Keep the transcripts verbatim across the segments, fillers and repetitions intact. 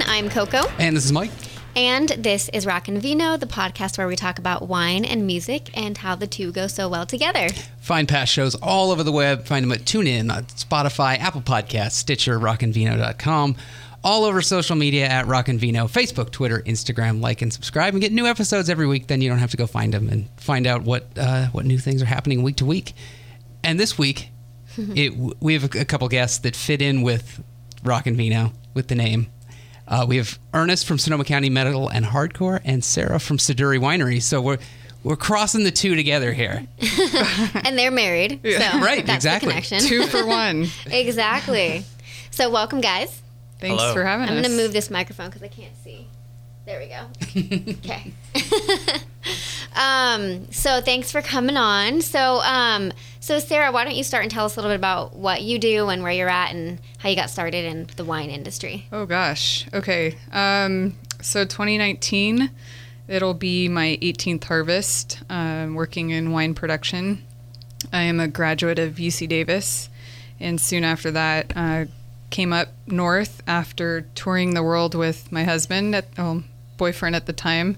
everyone. I'm Coco. And this is Mike. And this is Rock and Vino, the podcast where we talk about wine and music and how the two go so well together. Find past shows all over the web. Find them at TuneIn, Spotify, Apple Podcasts, Stitcher, rock and vino dot com. All over social media at Rock and Vino, Facebook, Twitter, Instagram. Like and subscribe and get new episodes every week. Then you don't have to go find them and find out what uh, what new things are happening week to week. And this week, it, we have a couple guests that fit in with Rock and Vino, with the name. Uh, we have Ernest from Sonoma County Metal and Hardcore and Sarah from Siduri Winery. So we're we're crossing the two together here. And they're married. Yeah. So right, that's exactly. The connection. Two for one. Exactly. So welcome, guys. Thanks Hello. for having I'm us. I'm going to move this microphone because I can't see. There we go. Okay. um, so thanks for coming on. So um, so Sarah, why don't you start and tell us a little bit about what you do and where you're at and how you got started in the wine industry. Oh, gosh. Okay. Um, so twenty nineteen, it'll be my eighteenth harvest um, working in wine production. I am a graduate of U C Davis, and soon after that, uh came up north after touring the world with my husband, at, well, boyfriend at the time.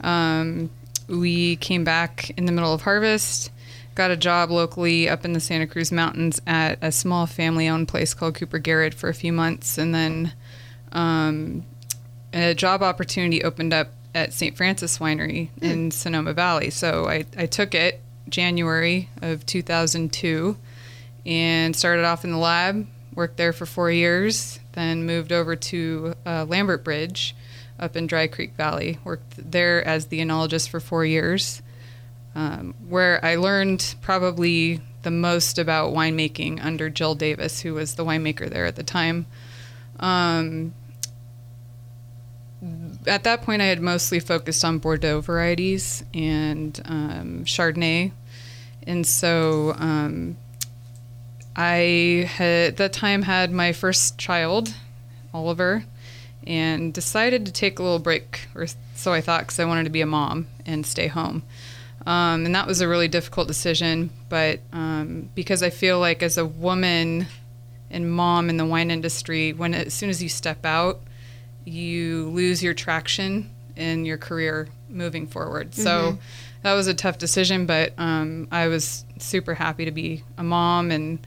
Um, we came back in the middle of harvest, got a job locally up in the Santa Cruz Mountains at a small family-owned place called Cooper Garrett for a few months, and then um, a job opportunity opened up at Saint Francis Winery mm. in Sonoma Valley. So I, I took it January of two thousand two and started off in the lab. Worked there for four years, then moved over to uh, Lambert Bridge up in Dry Creek Valley. Worked there as the enologist for four years, um, where I learned probably the most about winemaking under Jill Davis, who was the winemaker there at the time. Um, at that point, I had mostly focused on Bordeaux varieties and um, Chardonnay, and so... Um, I had, at that time, had my first child, Oliver, and decided to take a little break, or so I thought, because I wanted to be a mom and stay home. Um, and that was a really difficult decision, but um, because I feel like as a woman and mom in the wine industry, when as soon as you step out, you lose your traction in your career moving forward. Mm-hmm. So that was a tough decision, but um, I was super happy to be a mom and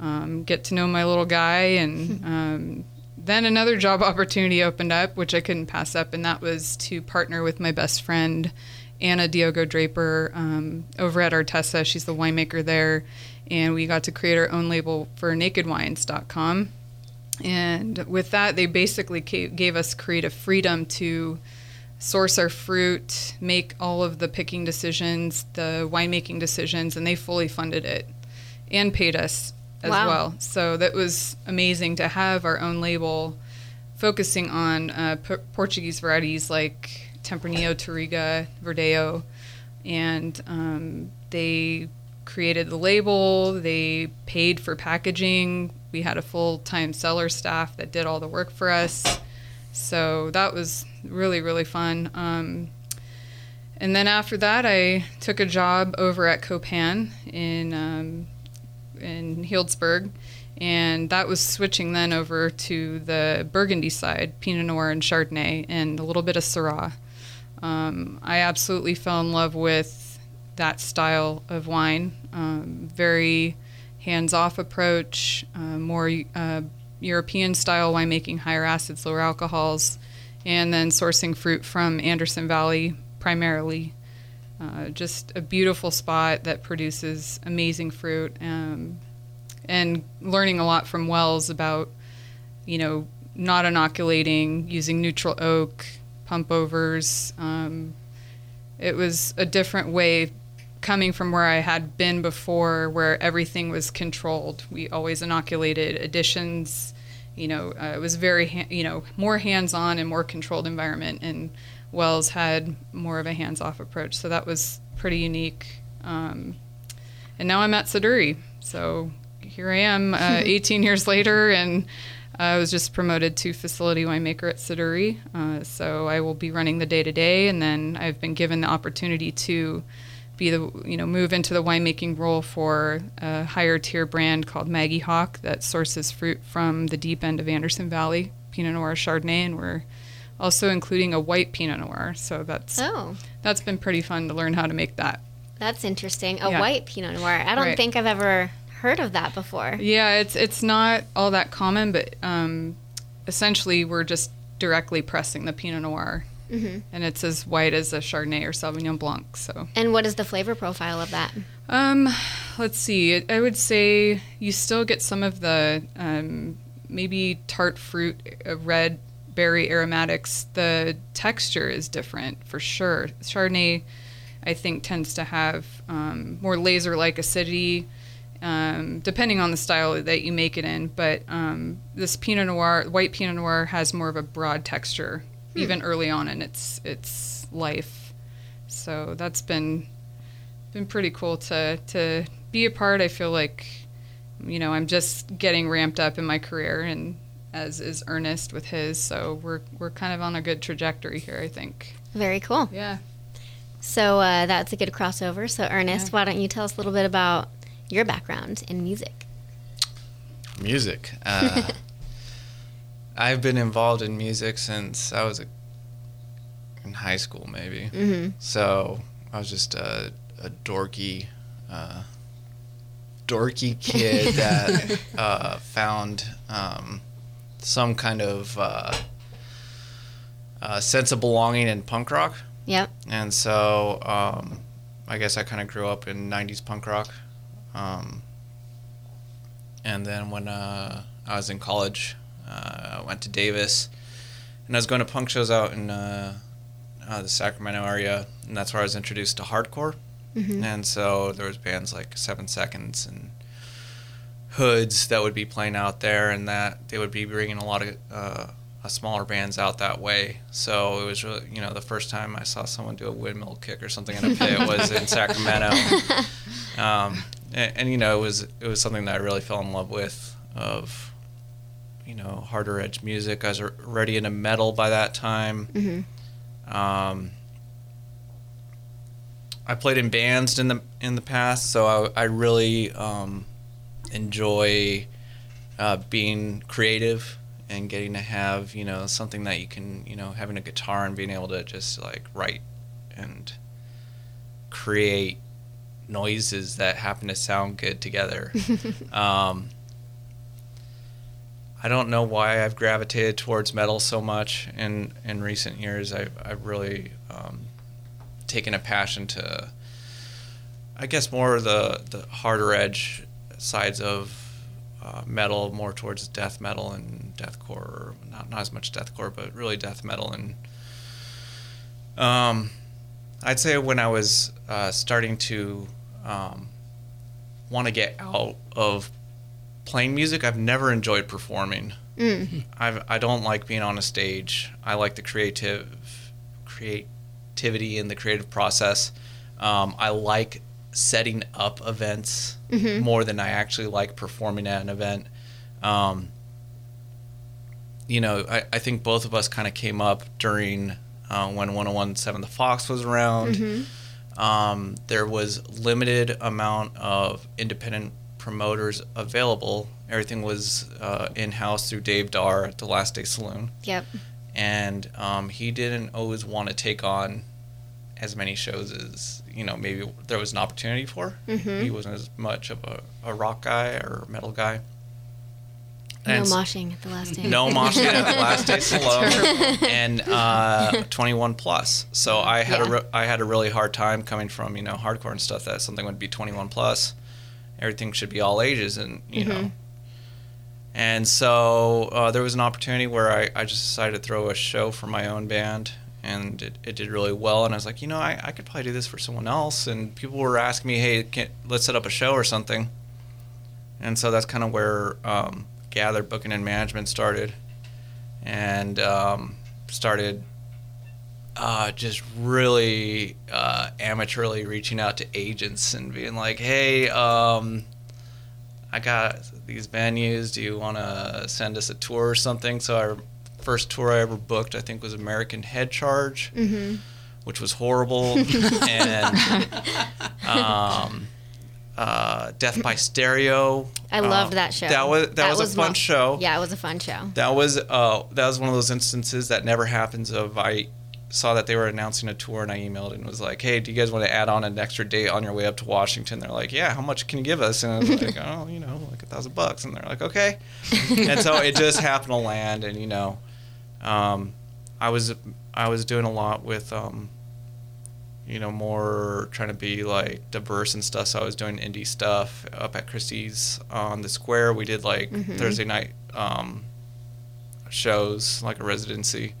um, get to know my little guy. And um, then another job opportunity opened up, which I couldn't pass up, and that was to partner with my best friend, Anna Diogo Draper, um, over at Artesa. She's the winemaker there, and we got to create our own label for naked wines dot com. And with that, they basically gave us creative freedom to source our fruit, make all of the picking decisions, the winemaking decisions, and they fully funded it and paid us as wow. well. So that was amazing to have our own label focusing on uh, P- Portuguese varieties like Tempranillo, Tarriga, Verdejo, and um, they created the label, they paid for packaging, we had a full-time seller staff that did all the work for us. So that was really, really fun. Um, and then after that, I took a job over at Copan in um, in Healdsburg, and that was switching then over to the Burgundy side, Pinot Noir and Chardonnay, and a little bit of Syrah. Um, I absolutely fell in love with that style of wine. Um, very hands-off approach, uh, more uh, European-style winemaking, higher acids, lower alcohols, and then sourcing fruit from Anderson Valley primarily. Uh, just a beautiful spot that produces amazing fruit, um, and learning a lot from Wells about, you know, not inoculating, using neutral oak, pump overs. Um, it was a different way coming from where I had been before, where everything was controlled. We always inoculated additions. You know, uh, it was very, ha- you know, more hands-on and more controlled environment, and Wells had more of a hands-off approach. So that was pretty unique. Um, and now I'm at Siduri. So here I am uh, eighteen years later, and I was just promoted to facility winemaker at Siduri. Uh, so I will be running the day-to-day, and then I've been given the opportunity to be the, you know, move into the winemaking role for a higher tier brand called Maggie Hawk that sources fruit from the deep end of Anderson Valley Pinot Noir Chardonnay, and we're also including a white Pinot Noir. So that's oh. that's been pretty fun to learn how to make that. That's interesting. A yeah. white Pinot Noir. I don't right. think I've ever heard of that before. Yeah, it's it's not all that common, but um, essentially we're just directly pressing the Pinot Noir. Mm-hmm. And it's as white as a Chardonnay or Sauvignon Blanc. So. And what is the flavor profile of that? Um, let's see. I would say you still get some of the um, maybe tart fruit, uh, red berry aromatics. The texture is different for sure. Chardonnay, I think, tends to have um, more laser-like acidity, um, depending on the style that you make it in. But um, this Pinot Noir, white Pinot Noir, has more of a broad texture. Even early on in its its life, so that's been been pretty cool to to be a part. I feel like, you know, I'm just getting ramped up in my career, and as is Ernest with his, so we're we're kind of on a good trajectory here, I think. Very cool. Yeah. So uh, that's a good crossover. So Ernest, yeah. why don't you tell us a little bit about your background in music? Music. Uh, I've been involved in music since I was a, in high school, maybe. Mm-hmm. So I was just a, a dorky, uh, dorky kid that uh, found um, some kind of uh, uh, sense of belonging in punk rock. Yep. And so um, I guess I kind of grew up in nineties punk rock. Um, and then when uh, I was in college... Uh, I went to Davis, and I was going to punk shows out in uh, uh, the Sacramento area, and that's where I was introduced to hardcore. Mm-hmm. And so there was bands like Seven Seconds and Hoods that would be playing out there, and that they would be bringing a lot of uh, smaller bands out that way. So it was really, you know, the first time I saw someone do a windmill kick or something in a pit was in Sacramento. um, and, and you know, it was it was something that I really fell in love with. Of you know, harder edge music. I was already into metal by that time. Mm-hmm. Um, I played in bands in the in the past, so I, I really um, enjoy uh, being creative and getting to have, you know, something that you can, you know, having a guitar and being able to just like write and create noises that happen to sound good together. um, I don't know why I've gravitated towards metal so much in, in recent years. I've, I've really um, taken a passion to, I guess, more the, the harder edge sides of uh, metal, more towards death metal and deathcore, or not, not as much deathcore, but really death metal. And um, I'd say when I was uh, starting to um, want to get out of playing music, I've never enjoyed performing. Mm. I've, I don't like being on a stage. I like the creative creativity and the creative process. Um, I like setting up events mm-hmm. more than I actually like performing at an event. Um, you know, I, I think both of us kind of came up during uh, when one oh one point seven The Fox was around. Mm-hmm. Um, there was limited amount of independent promoters available. Everything was uh, in-house through Dave Darr at the Last Day Saloon. Yep. And um, he didn't always want to take on as many shows as, you know, maybe there was an opportunity for. Mm-hmm. He wasn't as much of a, a rock guy or metal guy. And no moshing at the Last Day. No moshing at the Last Day Saloon. And uh, twenty-one plus. So I had yeah. a re- I had a really hard time coming from, you know, hardcore and stuff, that something would be twenty-one plus. Everything should be all ages, and you mm-hmm. know. And so uh, there was an opportunity where I, I just decided to throw a show for my own band, and it, it did really well. And I was like, you know, I, I could probably do this for someone else. And people were asking me, hey, can, let's set up a show or something. And so that's kind of where um, Gather Booking and Management started, and um, started uh, just really uh, amateurly reaching out to agents and being like, hey, um, I got these venues. Do you want to send us a tour or something? So our first tour I ever booked, I think, was American Head Charge, mm-hmm. which was horrible. and um, uh, Death by Stereo. I um, loved that show. That was that, that was, was a fun mo- show. Yeah, it was a fun show. That was uh, that was one of those instances that never happens. Of I saw that they were announcing a tour, and I emailed and was like, "Hey, do you guys want to add on an extra date on your way up to Washington?" They're like, "Yeah, how much can you give us?" And I was like, "Oh, you know, like a thousand bucks." And they're like, "Okay." And so it just happened to land, and you know, um, I was I was doing a lot with. Um, you know, more trying to be, like, diverse and stuff. So I was doing indie stuff up at Christie's on the Square. We did, like, mm-hmm. Thursday night um, shows, like a residency.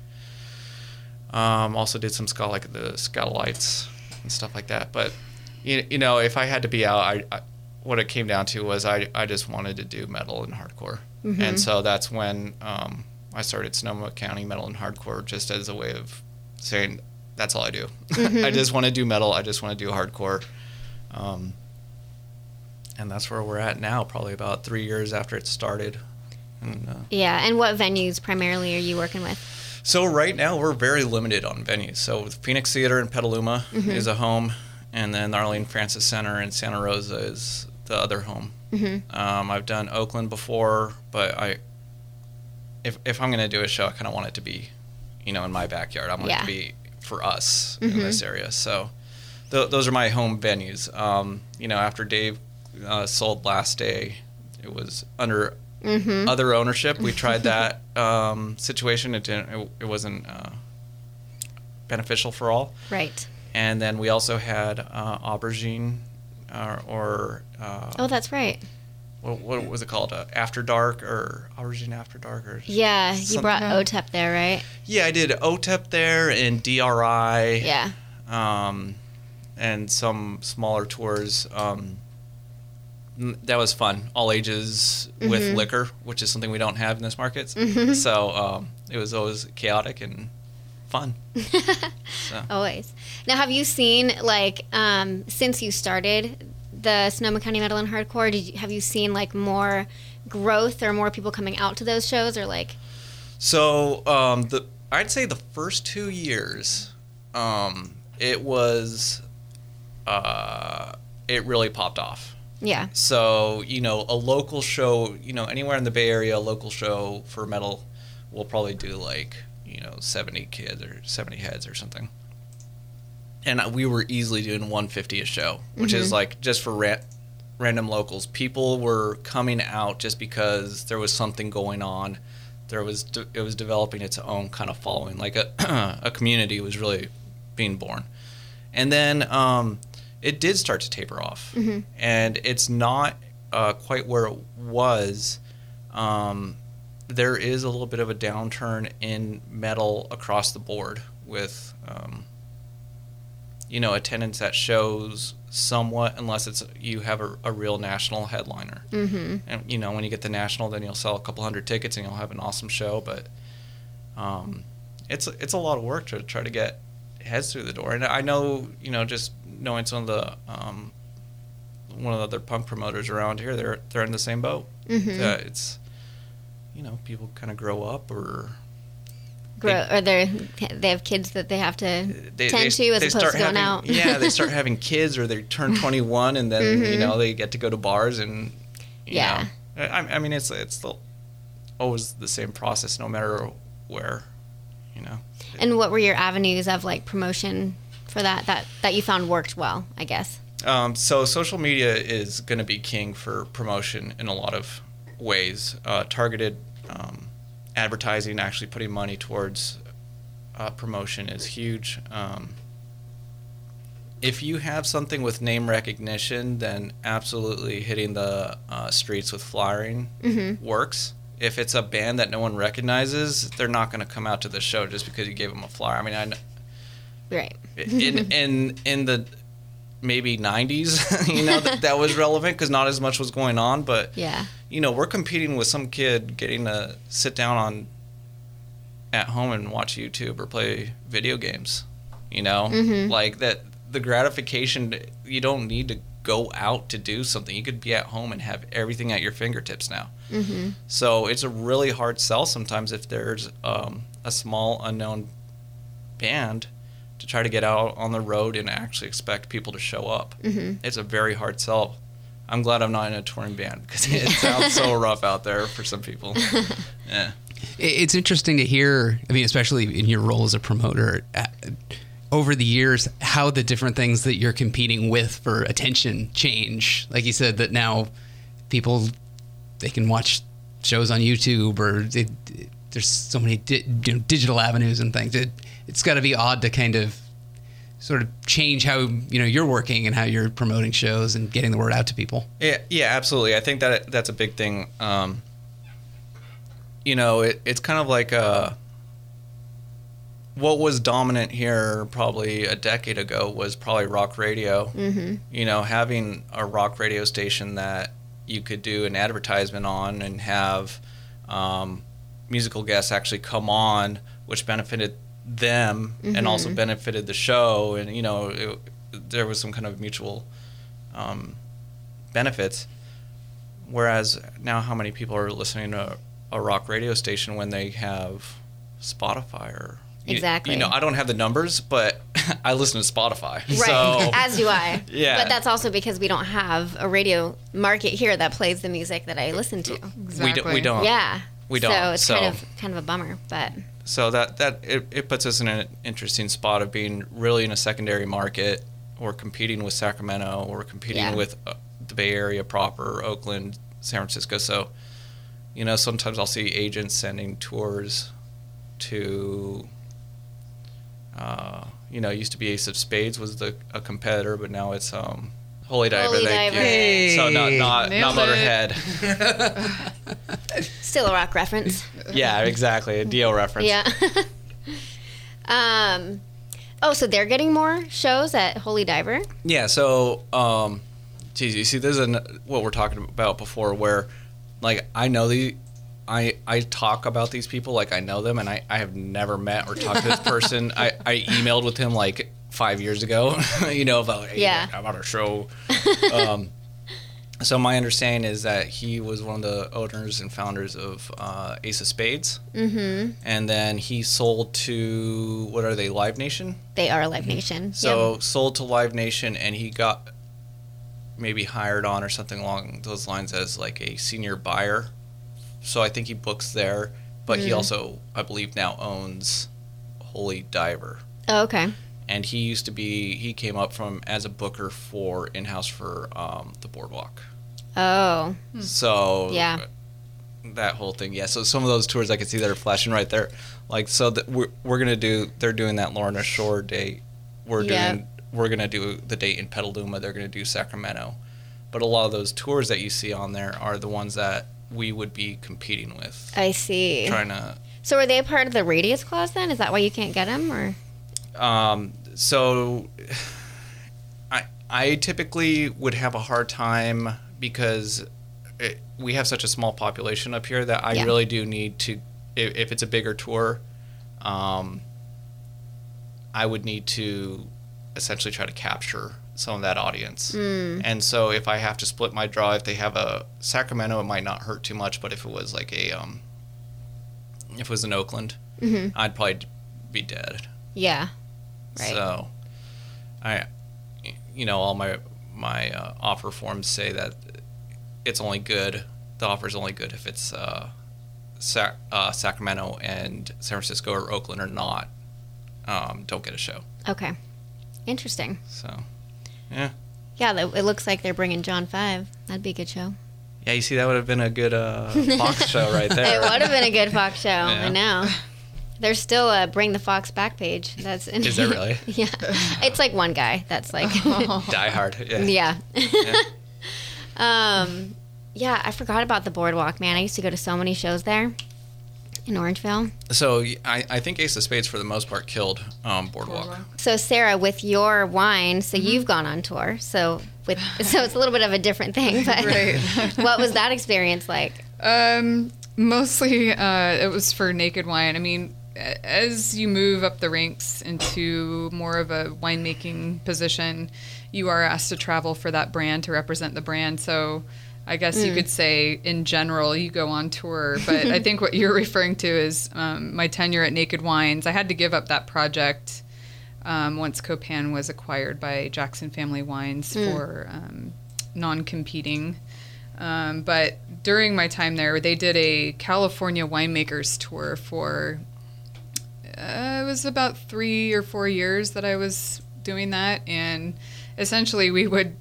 Um, also did some, ska, like, the Ska Lights and stuff like that. But, you, you know, if I had to be out, I, I, what it came down to was I, I just wanted to do metal and hardcore. Mm-hmm. And so that's when um, I started Sonoma County Metal and Hardcore just as a way of saying... That's all I do. Mm-hmm. I just want to do metal. I just want to do hardcore. Um, and that's where we're at now, probably about three years after it started. And, uh, yeah. And what venues primarily are you working with? So right now we're very limited on venues. So the Phoenix Theater in Petaluma mm-hmm. is a home. And then the Arlene Francis Center in Santa Rosa is the other home. Mm-hmm. Um, I've done Oakland before, but I, if, if I'm going to do a show, I kind of want it to be, you know, in my backyard. I want yeah. it to be... for us mm-hmm. in this area. So th- those are my home venues. Um, you know, after Dave uh, sold Last Day, it was under mm-hmm. other ownership. We tried that um, situation. It didn't, it, it wasn't uh, beneficial for all. Right. And then we also had uh, Aubergine uh, or... Uh, oh, that's right. What, what was it called? Uh, After Dark or Aubergine After Dark? Or yeah, you brought O T E P there, right? Yeah, I did O T E P there and D R I. Yeah. Um, and some smaller tours. Um, that was fun. All ages mm-hmm. with liquor, which is something we don't have in this market. Mm-hmm. So um, it was always chaotic and fun. So. Always. Now, have you seen, like, um, since you started... the Sonoma County Metal and Hardcore, did you, have you seen, like, more growth or more people coming out to those shows or, like... So, um, the I'd say the first two years, um, it was... Uh, it really popped off. Yeah. So, you know, a local show, you know, anywhere in the Bay Area, a local show for metal will probably do, like, you know, seventy kids or seventy heads or something. And we were easily doing one fifty a show, which mm-hmm. is like just for ra- random locals. People were coming out just because there was something going on. There was de- it was developing its own kind of following, like a a community was really being born. And then um, it did start to taper off, mm-hmm. and it's not uh, quite where it was. Um, there is a little bit of a downturn in metal across the board with. Um, you know, attendance at shows somewhat, unless it's you have a, a real national headliner. Mm-hmm. And, you know, when you get the national, then you'll sell a couple hundred tickets and you'll have an awesome show. But um, it's it's a lot of work to try to get heads through the door. And I know, you know, just knowing some of the um, one of the other punk promoters around here, they're they're in the same boat. Mm-hmm. So it's, you know, people kind of grow up or... Grow, or they they have kids that they have to they, tend they, to as they opposed to going having, out. Yeah, they start having kids or they turn twenty-one and then, mm-hmm. you know, they get to go to bars and, you yeah. know. I, I mean, it's it's the, always the same process no matter where, you know. And what were your avenues of, like, promotion for that that, that you found worked well, I guess? Um, so social media is going to be king for promotion in a lot of ways. Uh, targeted um advertising, actually putting money towards uh, promotion is huge. Um, if you have something with name recognition, then absolutely hitting the uh, streets with flyering mm-hmm. works. If it's a band that no one recognizes, they're not going to come out to the show just because you gave them a flyer. I mean, I know. Right. in, in, in the maybe nineties, you know, that, that was relevant because not as much was going on, but... yeah. You know, we're competing with some kid getting to sit down on at home and watch YouTube or play video games, you know? Mm-hmm. Like, that, the gratification, you don't need to go out to do something. You could be at home and have everything at your fingertips now. Mm-hmm. So it's a really hard sell sometimes if there's um, a small, unknown band to try to get out on the road and actually expect people to show up. Mm-hmm. It's a very hard sell. I'm glad I'm not in a touring band because it sounds so rough out there for some people. Yeah. It's interesting to hear, I mean, especially in your role as a promoter, over the years, how the different things that you're competing with for attention change. Like you said, that now people, they can watch shows on YouTube, or they, there's so many di- you know, digital avenues and things. It, it's got to be odd to kind of sort of change how, you know, you're working and how you're promoting shows and getting the word out to people. Yeah, yeah, absolutely. I think that that's a big thing. Um, you know, it, it's kind of like a, what was dominant here probably a decade ago was probably rock radio. Mm-hmm. You know, having a rock radio station that you could do an advertisement on and have um, musical guests actually come on, which benefited them mm-hmm. and also benefited the show, and you know it, there was some kind of mutual um benefits. Whereas now, how many people are listening to a, a rock radio station when they have Spotify or exactly you, you know I don't have the numbers, but I listen to Spotify, right? So, as do I. Yeah, but that's also because we don't have a radio market here that plays the music that I listen to. Exactly. we, do, we don't yeah we don't so it's so. kind of kind of a bummer, but So that, that it, it puts us in an interesting spot of being really in a secondary market, or competing with Sacramento, or competing yeah. with uh, the Bay Area proper, Oakland, San Francisco. So, you know, sometimes I'll see agents sending tours to, uh, you know, it used to be Ace of Spades was the a competitor, but now it's um, Holy Diver. Holy Diver. Hey. So not not, not Motorhead. Still a rock reference. Yeah, exactly. A Dio reference. Yeah. um, oh, so they're getting more shows at Holy Diver? Yeah, so, um, geez, you see, this is an, what we're talking about before, where, like, I know the, I I talk about these people like I know them, and I, I have never met or talked to this person. I, I emailed with him, like, five years ago, you know, about, hey, yeah. like, I'm on a show. Um So my understanding is that he was one of the owners and founders of uh, Ace of Spades, mm-hmm. and then he sold to, what are they, Live Nation? They are Live Nation. So yep. sold to Live Nation, and he got maybe hired on or something along those lines as like a senior buyer. So I think he books there, but mm-hmm. he also, I believe, now owns Holy Diver. Oh, okay. And he used to be, he came up from as a booker for in-house for um, the Boardwalk. Oh. So yeah. that whole thing. Yeah. So some of those tours I can see that are flashing right there. Like, so that we're, we're going to do, they're doing that Lorna Shore date. We're yep. doing, we're going to do the date in Petaluma. They're going to do Sacramento. But a lot of those tours that you see on there are the ones that we would be competing with. I see. Trying to. So are they a part of the radius clause then? Is that why you can't get them, or? Um, so I, I typically would have a hard time, because it, we have such a small population up here that I yeah. really do need to, if, if it's a bigger tour, um, I would need to essentially try to capture some of that audience. Mm. And so if I have to split my draw, if they have a Sacramento, it might not hurt too much, but if it was like a, um, if it was in Oakland, mm-hmm. I'd probably be dead. Yeah. Right. So, I, you know, all my my uh, offer forms say that it's only good. The offer is only good if it's uh, Sac- uh, Sacramento and San Francisco or Oakland or not. Um, don't get a show. Okay, interesting. So, yeah. Yeah, it looks like they're bringing John Five. That'd be a good show. Yeah, you see, that would have been a good uh, Fox show right there. It would have been a good Fox show. Yeah. I know. There's still a Bring the Fox Back page. That's in- Is there really? Yeah. It's like one guy that's like... Die Hard. Yeah. Yeah. yeah. Um, yeah, I forgot about the Boardwalk, man. I used to go to so many shows there in Orangeville. So I, I think Ace of Spades, for the most part, killed um, Boardwalk. Boardwalk. So Sarah, with your wine, so mm-hmm. you've gone on tour. So with so it's a little bit of a different thing. But right. What was that experience like? Um, mostly uh, it was for Naked Wine. I mean... As you move up the ranks into more of a winemaking position, you are asked to travel for that brand, to represent the brand. So I guess mm. you could say, in general, you go on tour. But I think what you're referring to is um, my tenure at Naked Wines. I had to give up that project um, once Copan was acquired by Jackson Family Wines mm. for um, non-competing. Um, but during my time there, they did a California winemakers tour for, uh, it was about three or four years that I was doing that. And essentially we would,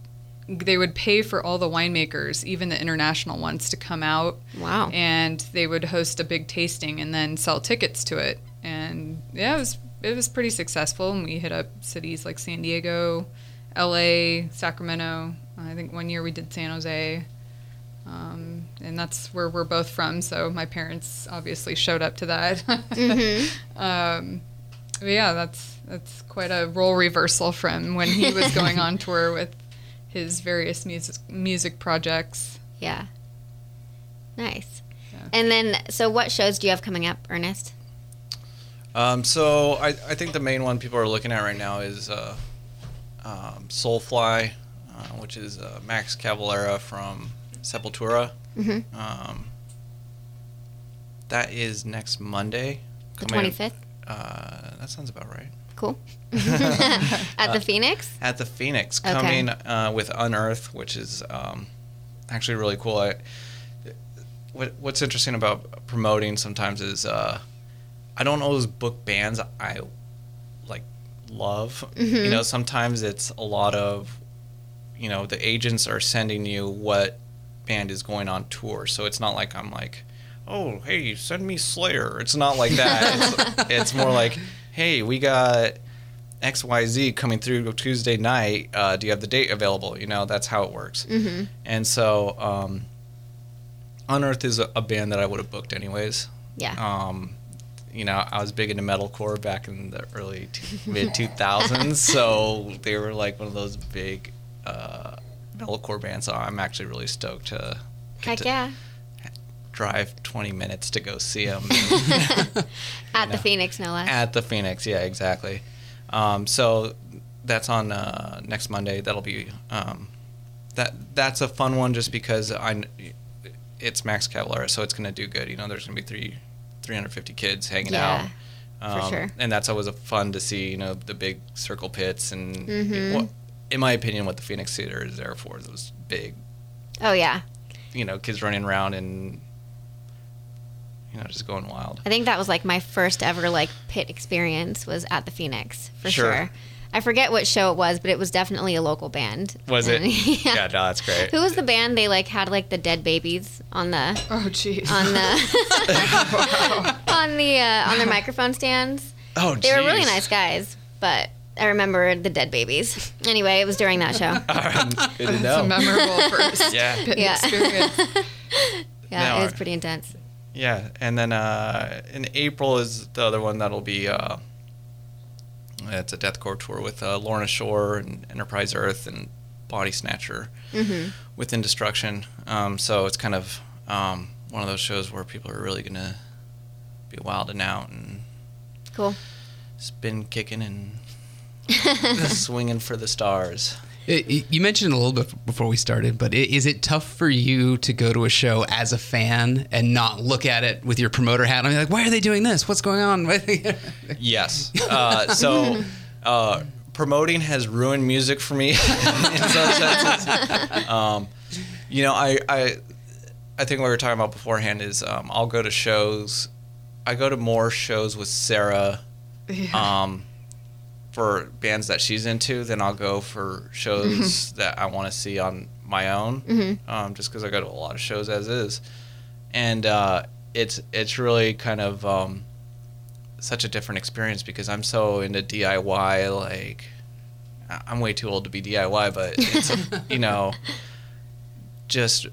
they would pay for all the winemakers, even the international ones, to come out. Wow. And they would host a big tasting and then sell tickets to it. And yeah, it was, it was pretty successful. And we hit up cities like San Diego, L A, Sacramento. I think one year we did San Jose. Um, and that's where we're both from, so my parents obviously showed up to that. Mm-hmm. um, but yeah, that's that's quite a role reversal from when he was going on tour with his various music music projects. Yeah. Nice. Yeah. And then, so what shows do you have coming up, Ernest? Um, so I, I think the main one people are looking at right now is uh, um, Soulfly, uh, which is uh, Max Cavalera from Sepultura. Mm-hmm. Um, that is next Monday. The twenty-fifth? Uh, that sounds about right. Cool. At the Phoenix? Uh, at the Phoenix. Okay. Coming uh, with Unearth, which is um, actually really cool. I, what, what's interesting about promoting sometimes is uh, I don't always book bands I like love. Mm-hmm. You know, sometimes it's a lot of, you know, the agents are sending you what band is going on tour, so it's not like I'm like, oh hey, send me Slayer. It's not like that. It's, it's more like, hey, we got X Y Z coming through Tuesday night, uh do you have the date available? You know, that's how it works. Mm-hmm. And so um Unearth is a, a band that I would have booked anyways. Yeah. Um you know, I was big into metalcore back in the early to, mid two thousands, so they were like one of those big uh metalcore band, so I'm actually really stoked to, Heck to yeah. drive twenty minutes to go see them. And, at the know, Phoenix, no less. At the Phoenix, yeah, exactly. Um, so that's on uh, next Monday. That'll be um, that. That's a fun one just because I it's Max Cavalera, so it's gonna do good. You know, there's gonna be three, three hundred fifty kids hanging yeah, out, um, for sure. And that's always a fun to see. You know, the big circle pits and. Mm-hmm. You know, what, in my opinion, what the Phoenix Theater is there for is those big, oh yeah, you know, kids running around and, you know, just going wild. I think that was like my first ever like pit experience was at the Phoenix, for sure. sure. I forget what show it was, but it was definitely a local band. Was it? Yeah. yeah, no, that's great. Who was the band? They like had like the Dead Babies on the oh jeez on the on the uh, on their microphone stands. Oh, geez. They were really nice guys, but. I remember the Dead Babies. Anyway, it was during that show. Right, good to know. It's a memorable first yeah. pit yeah. experience. Yeah, now, it was pretty intense. Yeah, and then uh, in April is the other one that'll be, uh, it's a deathcore tour with uh, Lorna Shore and Enterprise Earth and Body Snatcher mm-hmm. within Destruction. Um, so it's kind of um, one of those shows where people are really going to be wilding out and cool, spin kicking and swinging for the stars. It, you mentioned a little bit before we started, but is it tough for you to go to a show as a fan and not look at it with your promoter hat? I'm like, why are they doing this? What's going on? Yes. Uh, so uh, promoting has ruined music for me. In some senses. Um, you know, I, I I think what we were talking about beforehand is um, I'll go to shows. I go to more shows with Sarah. Yeah. Um, for bands that she's into, then I'll go for shows mm-hmm. that I want to see on my own, mm-hmm. um, just because I go to a lot of shows as is. And uh, it's it's really kind of um, such a different experience because I'm so into D I Y, like, I'm way too old to be D I Y, but it's, you know, just,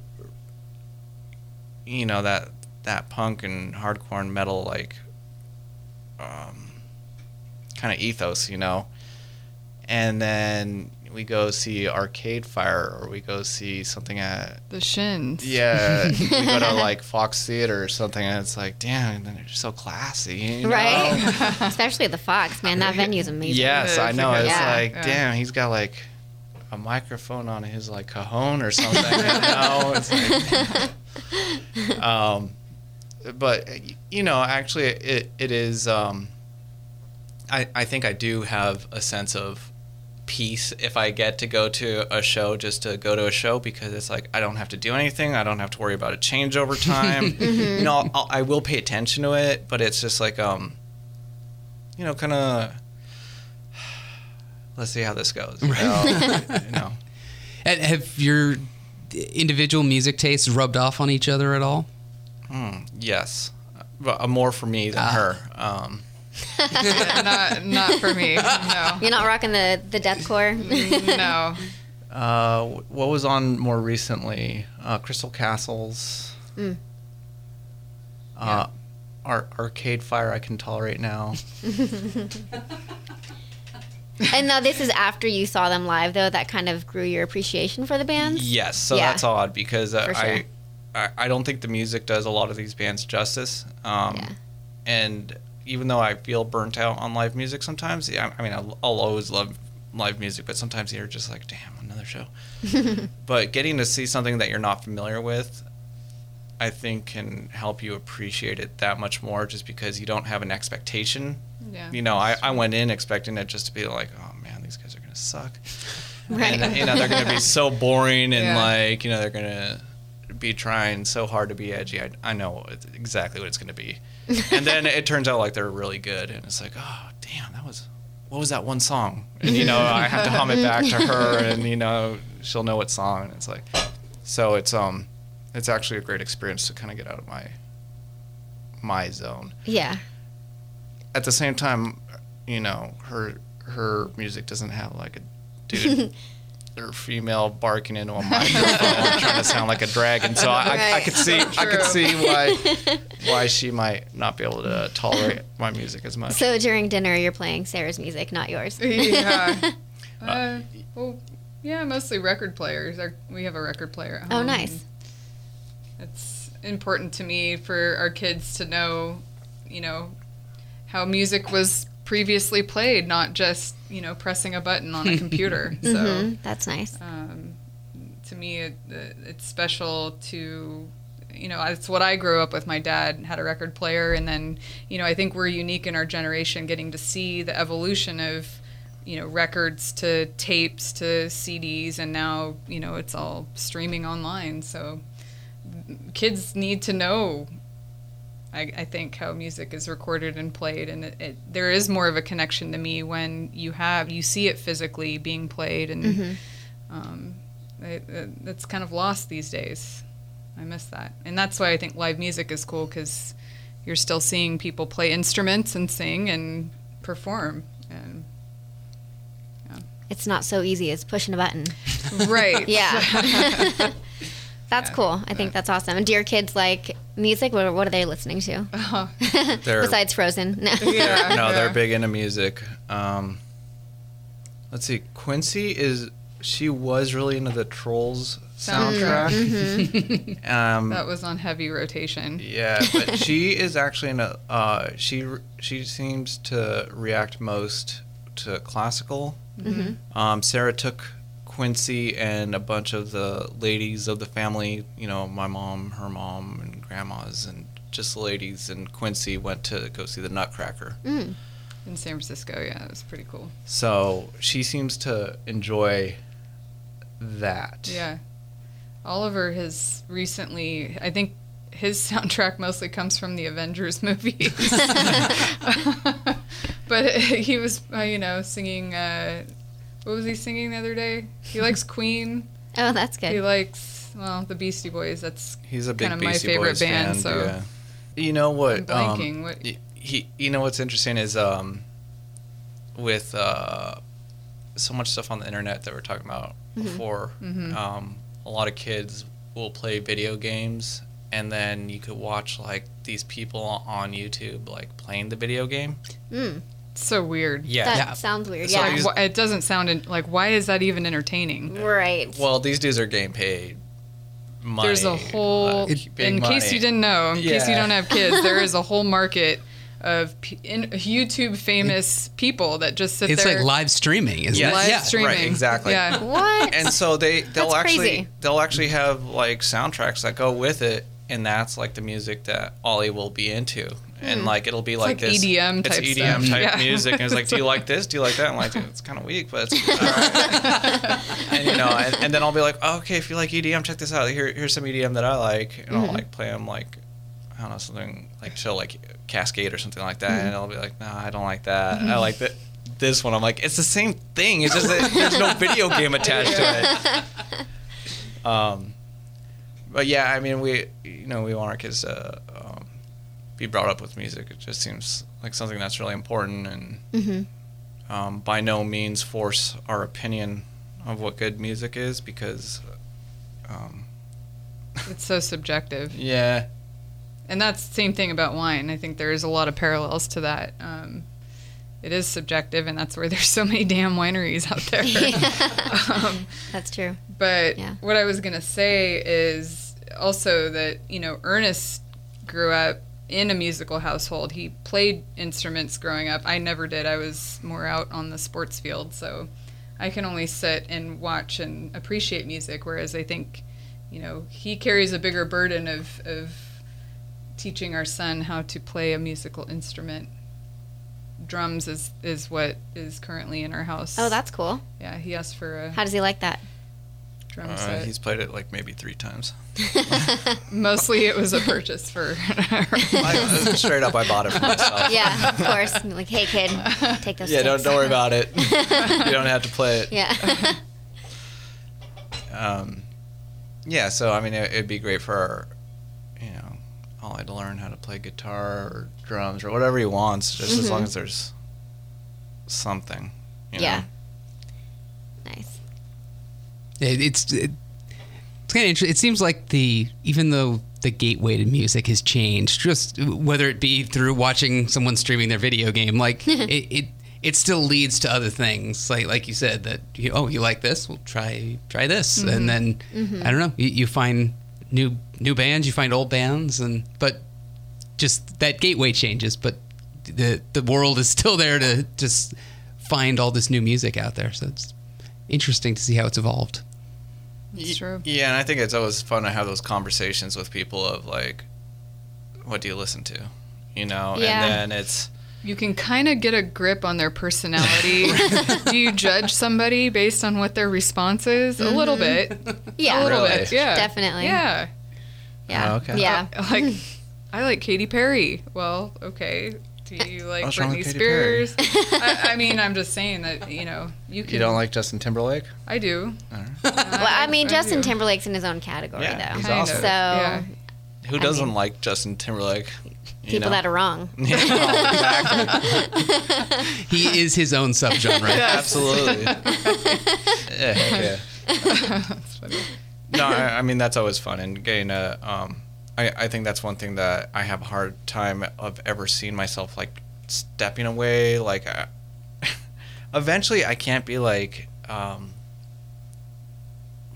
you know, that, that punk and hardcore and metal, like, um, kind of ethos, you know, and then we go see Arcade Fire or we go see something at the Shins. Yeah, we go to like Fox Theater or something, and it's like, damn, they're just so classy, you know? Right? Especially at the Fox, man, that venue's amazing. Yes, I know. It's yeah. like, yeah. damn, he's got like a microphone on his like cajon or something. You know, it's like, um, but you know, actually, it it is. Um, I, I think I do have a sense of peace if I get to go to a show just to go to a show, because it's like I don't have to do anything. I don't have to worry about a changeover time. mm-hmm. You know, I'll, I'll, I will pay attention to it, but it's just like, um, you know, kind of let's see how this goes. You know? you know. And have your individual music tastes rubbed off on each other at all? Mm, yes. But more for me than uh. her. Um, not, not for me. No. You're not rocking the, the deathcore? No. Uh, what was on more recently? Uh, Crystal Castles. Mm. Uh, yeah. Ar- Arcade Fire I can tolerate now. And now this is after you saw them live, though, that kind of grew your appreciation for the bands? Yes, so yeah. That's odd, because uh, sure. I, I I don't think the music does a lot of these bands justice. Um, yeah. And even though I feel burnt out on live music sometimes, I, I mean, I'll, I'll always love live music, but sometimes you're just like, damn, another show. But getting to see something that you're not familiar with, I think can help you appreciate it that much more, just because you don't have an expectation. Yeah. You know, I, I went in expecting it just to be like, oh man, these guys are going to suck. Right. And, you know, they're going to be so boring and yeah. like, you know, they're going to be trying so hard to be edgy. I, I know exactly what it's going to be. And then it turns out like they're really good. And it's like, oh damn, that was, what was that one song? And, you know, I have to hum it back to her and, you know, she'll know what song. And it's like, so it's, um, it's actually a great experience to kind of get out of my, my zone. Yeah. At the same time, you know, her her music doesn't have like a dude or female barking into a microphone trying to sound like a dragon. So I, right. I, I could see True. I could see why why she might not be able to tolerate my music as much. So during dinner, you're playing Sarah's music, not yours. Yeah. Uh, well, yeah, mostly record players. Our, we have a record player at home. Oh, nice. It's important to me for our kids to know, you know, how music was previously played, not just, you know, pressing a button on a computer. So mm-hmm. That's nice. Um, to me, it, it's special to, you know, it's what I grew up with. My dad had a record player, and then, you know, I think we're unique in our generation getting to see the evolution of, you know, records to tapes to C Ds, and now, you know, it's all streaming online. So kids need to know, I, I think, how music is recorded and played, and it, it, there is more of a connection to me when you have you see it physically being played, and mm-hmm. um, it, it, that's kind of lost these days. I miss that, and that's why I think live music is cool, because you're still seeing people play instruments and sing and perform, and yeah. It's not so easy as pushing a button, right? Yeah. That's yeah, cool. I think that's awesome. And do your kids like music? What, what are they listening to? Oh. Besides Frozen. No, yeah, no yeah. They're big into music. Um, let's see. Quincy is, she was really into the Trolls soundtrack. Mm-hmm. um, that was on heavy rotation. Yeah, but she is actually in a, uh, she, she seems to react most to classical. Mm-hmm. Um, Sarah took Quincy and a bunch of the ladies of the family, you know, my mom, her mom, and grandmas, and just the ladies, and Quincy went to go see the Nutcracker. Mm. In San Francisco, yeah, it was pretty cool. So she seems to enjoy that. Yeah. Oliver has recently, I think his soundtrack mostly comes from the Avengers movies. But he was, you know, singing... Uh, What was he singing the other day? He likes Queen. Oh, that's good. He likes, well, the Beastie Boys. That's He's a big kind of Beastie my favorite Boys band. Fan, so, yeah. You know what? I'm blanking. Um, what? He, you know what's interesting is um, with uh, so much stuff on the internet that we were talking about mm-hmm. before, mm-hmm. Um, a lot of kids will play video games, and then you could watch like these people on YouTube like playing the video game. Mm. So weird. Yeah, that yeah. sounds weird. So yeah, was, it doesn't sound in, like. Why is that even entertaining? Right. Well, these dudes are getting paid money. There's a whole. Like, it, in money. Case you didn't know, in yeah. case you don't have kids, there is a whole market of P- in, YouTube famous people that just sit it's there. It's like live streaming, isn't yes. it? Live yeah. streaming, right? Exactly. Yeah. What? And so they they'll That's actually crazy. They'll actually have like soundtracks that go with it, and that's like the music that Ollie will be into. And like it'll be like, like this E D M type it's E D M stuff. Type yeah. music, and it's like, do you like this? Do you like that? I'm like, it's kind of weak, but it's all right. And you know, and, and then I'll be like, oh, okay, if you like E D M, check this out. Here, here's some E D M that I like, and mm-hmm. I'll like play them like, I don't know, something like she'll like Cascade or something like that, mm-hmm. and I'll be like, no, I don't like that. Mm-hmm. I like that this one. I'm like, it's the same thing. It's just that there's no video game attached to it. Um, but yeah, I mean, we you know we want our kids to. Uh, be brought up with music. It just seems like something that's really important, and mm-hmm. um, by no means force our opinion of what good music is, because um, it's so subjective. Yeah. And that's the same thing about wine. I think there is a lot of parallels to that. Um, it is subjective, and that's where there's so many damn wineries out there. Yeah. um, that's true. But yeah. What I was going to say is also that, you know, Ernest grew up in a musical household. He played instruments growing up. I never did. I was more out on the sports field, so I can only sit and watch and appreciate music, whereas I think, you know, he carries a bigger burden of, of teaching our son how to play a musical instrument. Drums is, is what is currently in our house. Oh, that's cool. Yeah, he asked for a... How does he like that? Uh, he's played it like maybe three times. Mostly it was a purchase for I, straight up I bought it for myself. Yeah, of course. I'm like, hey kid, take those. Yeah, don't don't worry about it. You don't have to play it. Yeah. um yeah, so I mean it, it'd be great for our, you know, Ollie to learn how to play guitar or drums or whatever he wants, just mm-hmm. as long as there's something, you yeah. know. It's it, it's kind of interesting. It seems like the even though the gateway to music has changed, just whether it be through watching someone streaming their video game, like it, it it still leads to other things. Like like you said that you, oh you like this, well try try this, mm-hmm. and then mm-hmm. I don't know, you, you find new new bands, you find old bands, and but just that gateway changes, but the the world is still there to just find all this new music out there. So it's interesting to see how it's evolved. That's true. Yeah, and I think it's always fun to have those conversations with people of like, what do you listen to? You know, yeah. And then it's... You can kind of get a grip on their personality. Do you judge somebody based on what their response is? Mm-hmm. A little bit. Yeah. A little really? bit, yeah. Definitely. Yeah. Yeah. Oh, okay. Yeah. I, like, I like Katy Perry. Well, okay. Do you like Britney Spears? I, I mean, I'm just saying that, you know, you can... You don't like Justin Timberlake? I do. All right. Well, I mean, I Justin do. Timberlake's in his own category, yeah, though. He's awesome. So, yeah. Who doesn't I mean, like Justin Timberlake? You people know? That are wrong. Yeah, exactly. He is his own subgenre. Yes. Absolutely. Yeah, yeah. That's funny. No, I, I mean, that's always fun. And getting a... Um, I, I think that's one thing that I have a hard time of ever seeing myself, like, stepping away. Like, I, eventually I can't be, like, um,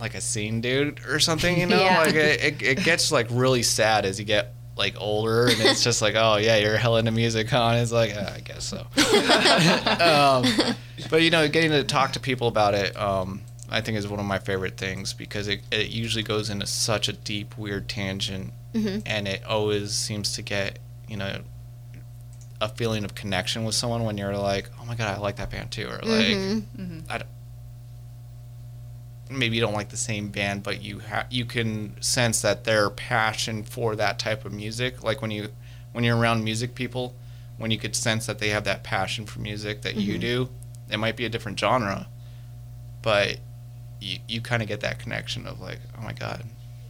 like a scene dude or something, you know? Yeah. Like, it, it, it gets, like, really sad as you get, like, older. And it's just like, oh, yeah, you're hell into music, huh? And it's like, yeah, I guess so. um, but, you know, getting to talk to people about it, um, I think is one of my favorite things, because it, it usually goes into such a deep, weird tangent. Mm-hmm. And it always seems to get, you know, a feeling of connection with someone when you're like, oh my God, I like that band too. Or like, mm-hmm. Mm-hmm. I don't, maybe you don't like the same band, but you ha- you can sense that their passion for that type of music. Like when, you, when you're around music people, when you could sense that they have that passion for music that mm-hmm. you do, it might be a different genre, but you, you kind of get that connection of like, oh my God,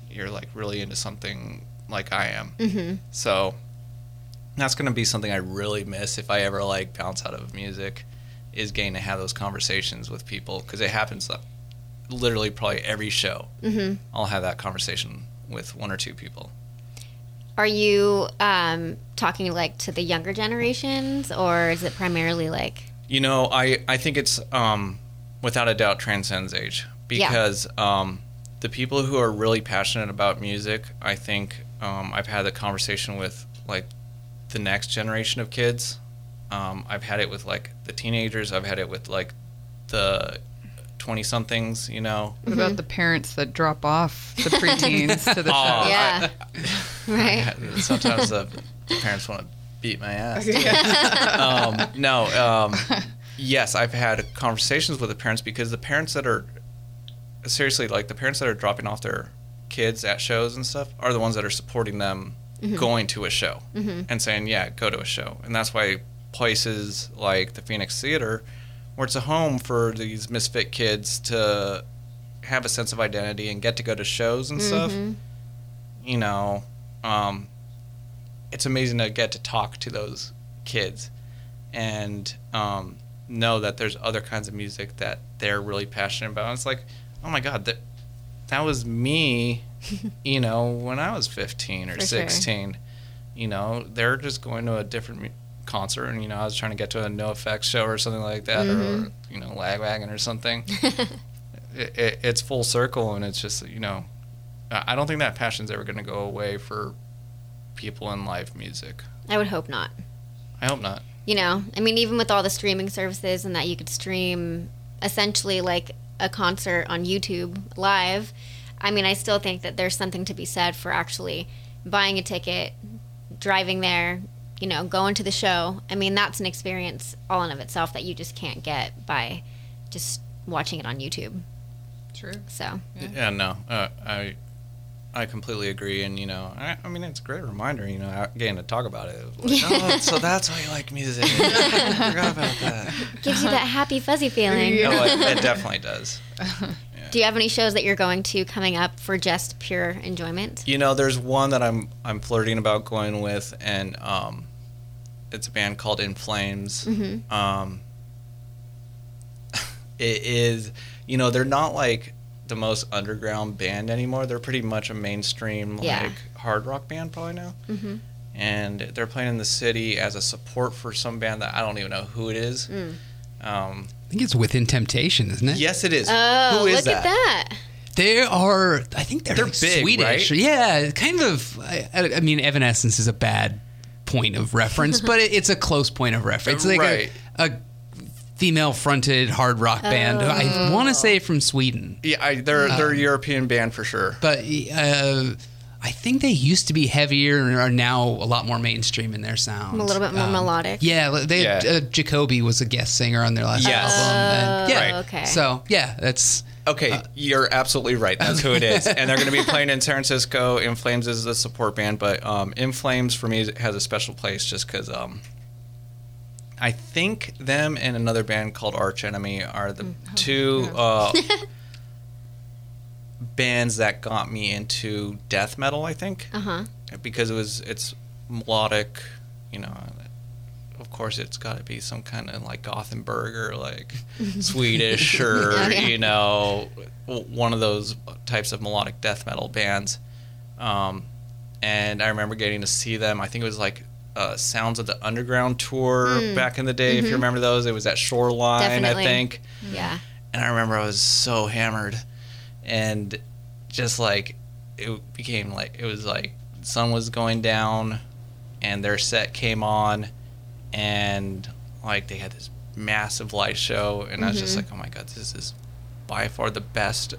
you're like really into something like I am. Mm-hmm. So that's going to be something I really miss if I ever like bounce out of music, is getting to have those conversations with people, because it happens literally probably every show. Mm-hmm. I'll have that conversation with one or two people. Are you um, talking like to the younger generations, or is it primarily like... You know, I, I think it's um, without a doubt transcends age. Because yeah. um, the people who are really passionate about music, I think um, I've had the conversation with, like, the next generation of kids. Um, I've had it with, like, the teenagers. I've had it with, like, the twenty-somethings, you know. What about mm-hmm. the parents that drop off the preteens to the oh, show? Yeah, I, I, right. I, sometimes the parents want to beat my ass. Yeah. um, no, um, yes, I've had conversations with the parents, because the parents that are, seriously, like the parents that are dropping off their kids at shows and stuff are the ones that are supporting them mm-hmm. going to a show mm-hmm. and saying, yeah, go to a show. And that's why places like the Phoenix Theater, where it's a home for these misfit kids to have a sense of identity and get to go to shows and mm-hmm. stuff, you know, um, it's amazing to get to talk to those kids and um, know that there's other kinds of music that they're really passionate about. And it's like, oh my God, that that was me, you know, when I was fifteen or for sixteen. Sure. You know, they're just going to a different mu- concert, and you know, I was trying to get to a NoFX show or something like that, mm-hmm. or you know, Lagwagon or something. it, it, it's full circle, and it's just, you know, I don't think that passion's ever going to go away for people in live music. I would hope not. I hope not. You know, I mean, even with all the streaming services and that, you could stream essentially like a concert on YouTube live. I mean, I still think that there's something to be said for actually buying a ticket, driving there, you know, going to the show. I mean, that's an experience all in of itself that you just can't get by just watching it on YouTube. True. So. Yeah, yeah no, uh, I I completely agree. And, you know, I, I mean, it's a great reminder, you know, getting to talk about it. Like, oh, so that's why you like music. I forgot about that. It gives you that happy, fuzzy feeling. Yeah. No, it, it definitely does. Yeah. Do you have any shows that you're going to coming up for just pure enjoyment? You know, there's one that I'm I'm flirting about going with, and um, it's a band called In Flames. Mm-hmm. Um, it is, you know, they're not like the most underground band anymore. They're pretty much a mainstream, yeah. like hard rock band probably now. Mm-hmm. And they're playing in the city as a support for some band that I don't even know who it is. Mm. Um, I think it's Within Temptation, isn't it? Yes, it is. Oh, who is look that? at that. They are, I think they're, they're like big, Swedish. Right? Yeah, kind of. I, I mean, Evanescence is a bad point of reference, but it, it's a close point of reference. It's like right. a, a female-fronted hard rock oh. band. I want to say from Sweden. Yeah, I, they're um, they're a European band for sure. But uh, I think they used to be heavier and are now a lot more mainstream in their sound. A little bit more um, melodic. Yeah, they yeah. Uh, Jacoby was a guest singer on their last yes. album. And, yeah, right. okay. So yeah, that's. Okay, uh, you're absolutely right. That's who it is. And they're going to be playing in San Francisco. In Flames is the support band, but um, In Flames, for me, has a special place just because um, I think them and another band called Arch Enemy are the mm-hmm. two uh, bands that got me into death metal, I think. Uh-huh. Because it was, it's melodic, you know. Of course, it's got to be some kind of like Gothenburg or like Swedish or, yeah, yeah. you know, one of those types of melodic death metal bands. Um, and I remember getting to see them. I think it was like uh, Sounds of the Underground tour mm. back in the day, mm-hmm. if you remember those. It was at Shoreline, Definitely. I think. Yeah. And I remember I was so hammered. And just like it became like, it was like sun was going down and their set came on. And like they had this massive light show, and mm-hmm. I was just like, "Oh my God, this is by far the best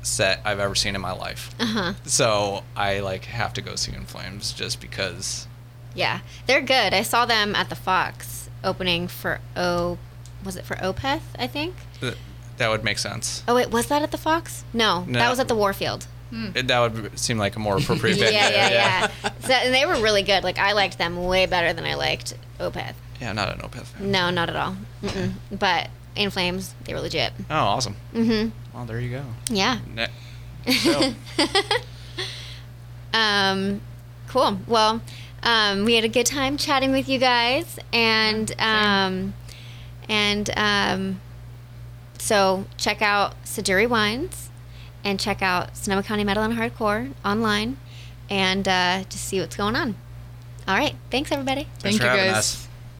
set I've ever seen in my life." Uh-huh. So I like have to go see In Flames just because. Yeah, they're good. I saw them at the Fox opening for O, was it for Opeth? I think. That, that would make sense. Oh wait, was that at the Fox? No, no. That was at the Warfield. Hmm. That would seem like a more appropriate venue. yeah, yeah, yeah. yeah. So, and they were really good. Like, I liked them way better than I liked Opeth. Yeah, not an Opeth fan. No, not at all. Mm-mm. But In Flames, they were legit. Oh, awesome. Mm-hmm. Well, there you go. Yeah. Ne- so. um, cool. Well, um, we had a good time chatting with you guys, and um, and um, so check out Siduri Wines. And check out Sonoma County Metal and Hardcore online, and uh, just see what's going on. All right. Thanks, everybody. Thanks Thank for you, having guys. Us.